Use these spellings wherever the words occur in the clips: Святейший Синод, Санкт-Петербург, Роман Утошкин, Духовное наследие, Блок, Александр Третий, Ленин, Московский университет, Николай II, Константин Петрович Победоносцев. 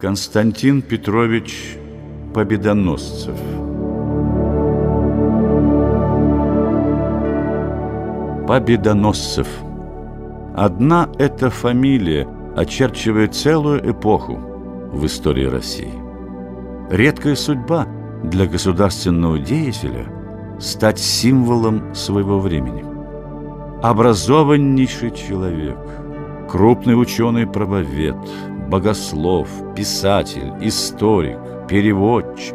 Константин Петрович Победоносцев. Победоносцев. Одна эта фамилия очерчивает целую эпоху в истории России. Редкая судьба для государственного деятеля стать символом своего времени. Образованнейший человек, крупный ученый-правовед, богослов, писатель, историк, переводчик.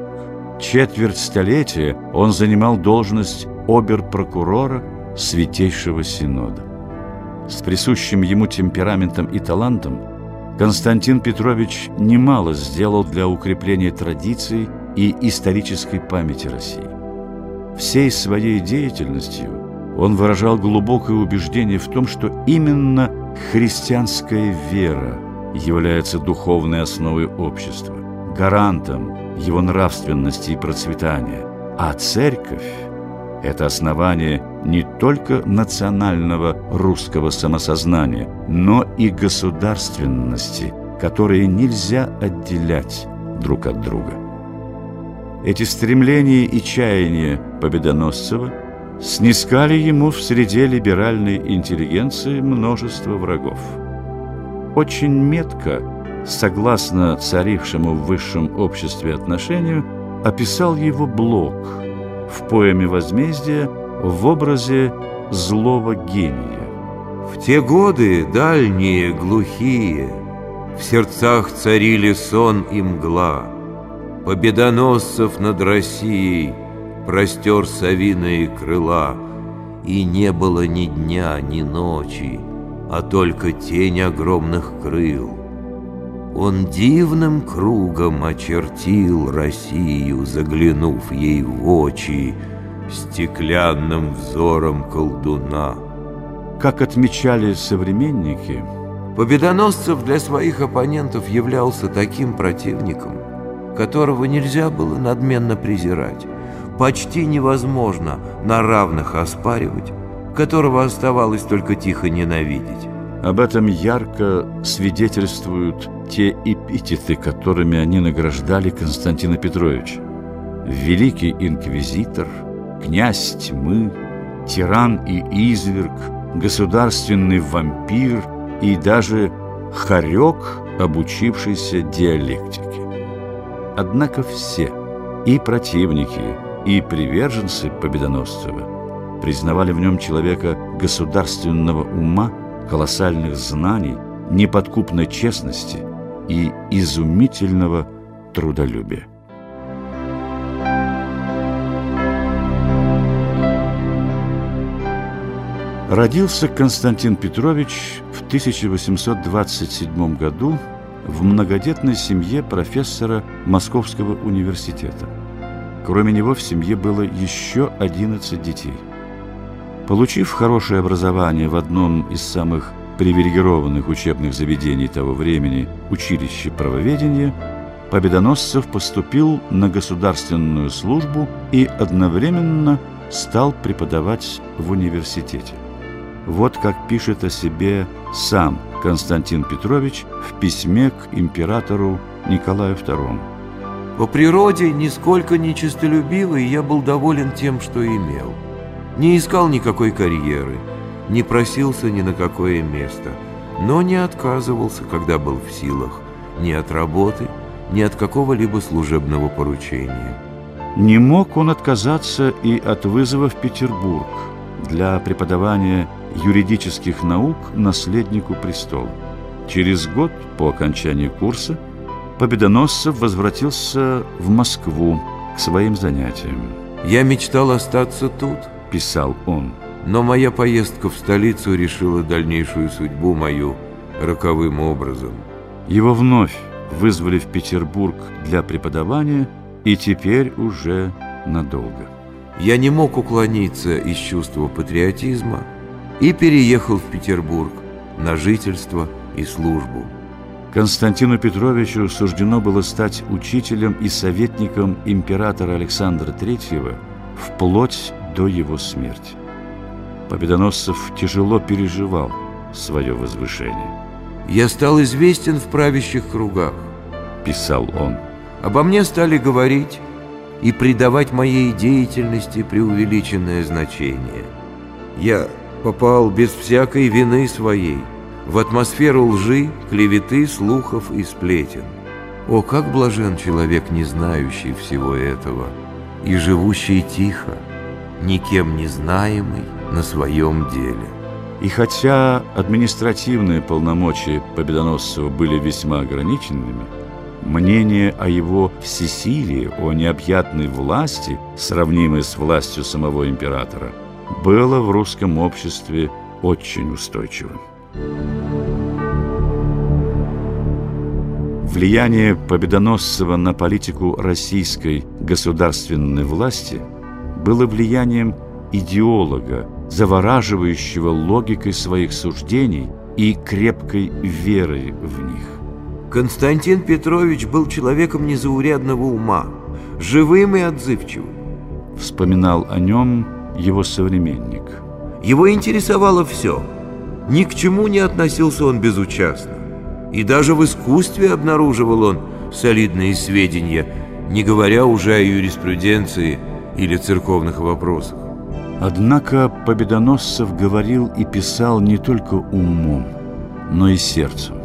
Четверть столетия он занимал должность обер-прокурора Святейшего Синода. С присущим ему темпераментом и талантом Константин Петрович немало сделал для укрепления традиций и исторической памяти России. Всей своей деятельностью он выражал глубокое убеждение в том, что именно христианская вера является духовной основой общества, гарантом его нравственности и процветания, а церковь – это основание не только национального русского самосознания, но и государственности, которые нельзя отделять друг от друга. Эти стремления и чаяния Победоносцева снискали ему в среде либеральной интеллигенции множество врагов. Очень метко, согласно царившему в высшем обществе отношению, описал его Блок в поэме «Возмездие» в образе злого гения. В те годы дальние, глухие, в сердцах царили сон и мгла. Победоносцев над Россией простер совиные крыла, и не было ни дня, ни ночи, а только тень огромных крыл. Он дивным кругом очертил Россию, заглянув ей в очи стеклянным взором колдуна. Как отмечали современники, Победоносцев для своих оппонентов являлся таким противником, которого нельзя было надменно презирать, почти невозможно на равных оспаривать, которого оставалось только тихо ненавидеть. Об этом ярко свидетельствуют те эпитеты, которыми они награждали Константина Петровича: великий инквизитор, князь тьмы, тиран и изверг, государственный вампир и даже хорек, обучившийся диалектике. Однако все, и противники, и приверженцы Победоносцева, признавали в нем человека государственного ума, колоссальных знаний, неподкупной честности и изумительного трудолюбия. Родился Константин Петрович в 1827 году в многодетной семье профессора Московского университета. Кроме него в семье было еще 11 детей. Получив хорошее образование в одном из самых привилегированных учебных заведений того времени, училище правоведения, Победоносцев поступил на государственную службу и одновременно стал преподавать в университете. Вот как пишет о себе сам Константин Петрович в письме к императору Николаю II. «По природе, нисколько не честолюбивый, я был доволен тем, что имел. Не искал никакой карьеры, не просился ни на какое место, но не отказывался, когда был в силах, ни от работы, ни от какого-либо служебного поручения». Не мог он отказаться и от вызова в Петербург для преподавания юридических наук наследнику престола. Через год по окончании курса Победоносцев возвратился в Москву к своим занятиям. «Я мечтал остаться тут», – писал он, «но моя поездка в столицу решила дальнейшую судьбу мою роковым образом». Его вновь вызвали в Петербург для преподавания, и теперь уже надолго. «Я не мог уклониться из чувства патриотизма и переехал в Петербург на жительство и службу». Константину Петровичу суждено было стать учителем и советником императора Александра Третьего вплоть до его смерти. Победоносцев тяжело переживал свое возвышение. «Я стал известен в правящих кругах. писал он, обо мне стали говорить и придавать моей деятельности преувеличенное значение. Я попал без всякой вины своей в атмосферу лжи, клеветы, слухов и сплетен. О, как блажен человек, не знающий всего этого и живущий тихо, никем не знаемый на своем деле. И хотя административные полномочия Победоносцева были весьма ограниченными, мнение о его всесилии, о необъятной власти, сравнимой с властью самого императора, было в русском обществе очень устойчивым. Влияние Победоносцева на политику российской государственной власти было влиянием идеолога, завораживающего логикой своих суждений и крепкой верой в них. Константин Петрович был человеком незаурядного ума, живым и отзывчивым. Вспоминал о нем его современник. Его интересовало все. Ни к чему не относился он безучастно. И даже в искусстве обнаруживал он солидные сведения, не говоря уже о юриспруденции или церковных вопросах. Однако Победоносцев говорил и писал не только умом, но и сердцем.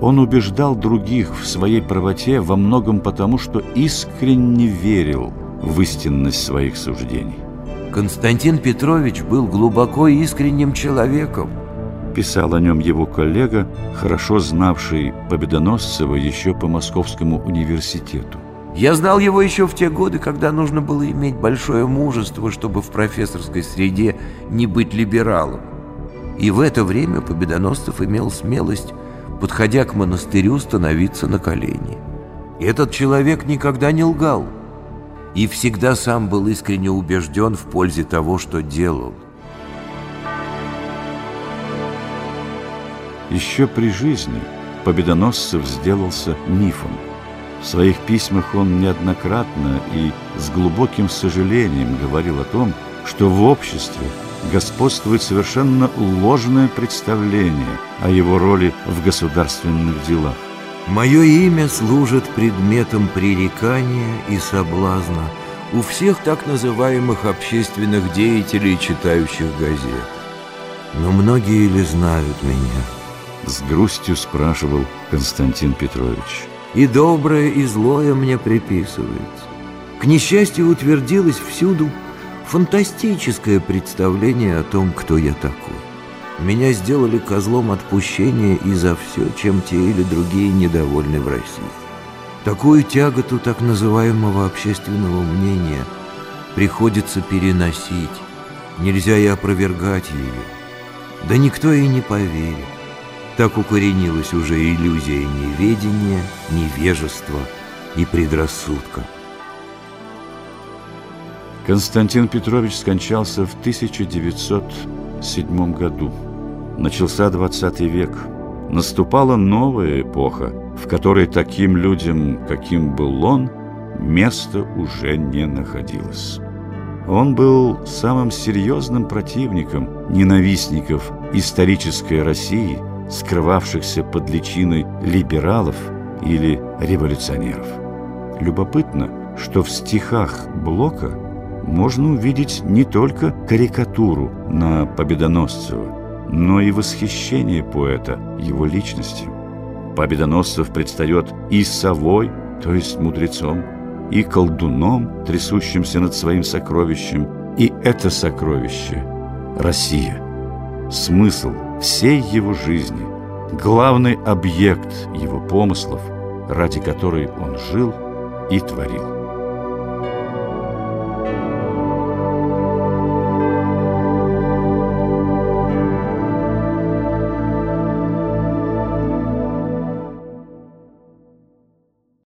Он убеждал других в своей правоте во многом потому, что искренне верил в истинность своих суждений. Константин Петрович был глубоко искренним человеком, писал о нем его коллега, хорошо знавший Победоносцева еще по Московскому университету. Я знал его еще в те годы, когда нужно было иметь большое мужество, чтобы в профессорской среде не быть либералом. И в это время Победоносцев имел смелость, подходя к монастырю, становиться на колени. Этот человек никогда не лгал и всегда сам был искренне убежден в пользе того, что делал. Еще при жизни Победоносцев сделался мифом. В своих письмах он неоднократно и с глубоким сожалением говорил о том, что в обществе господствует совершенно ложное представление о его роли в государственных делах. «Мое имя служит предметом пререкания и соблазна у всех так называемых общественных деятелей, читающих газет. Но многие ли знают меня?» с грустью спрашивал Константин Петрович. «И доброе, и злое мне приписывается. К несчастью, утвердилось всюду фантастическое представление о том, кто я такой. Меня сделали козлом отпущения и за все, чем те или другие недовольны в России. Такую тяготу так называемого общественного мнения приходится переносить. Нельзя и опровергать ее. Да никто и не поверит. Так укоренилась уже иллюзия неведения, невежества и предрассудка». Константин Петрович скончался в 1907 году. Начался 20 век. Наступала новая эпоха, в которой таким людям, каким был он, места уже не находилось. Он был самым серьезным противником ненавистников исторической России, скрывавшихся под личиной либералов или революционеров. Любопытно, что в стихах Блока можно увидеть не только карикатуру на Победоносцева, но и восхищение поэта его личностью. Победоносцев предстает и совой, то есть мудрецом, и колдуном, трясущимся над своим сокровищем, и это сокровище – Россия. Смысл всей его жизни, главный объект его помыслов, ради которой он жил и творил.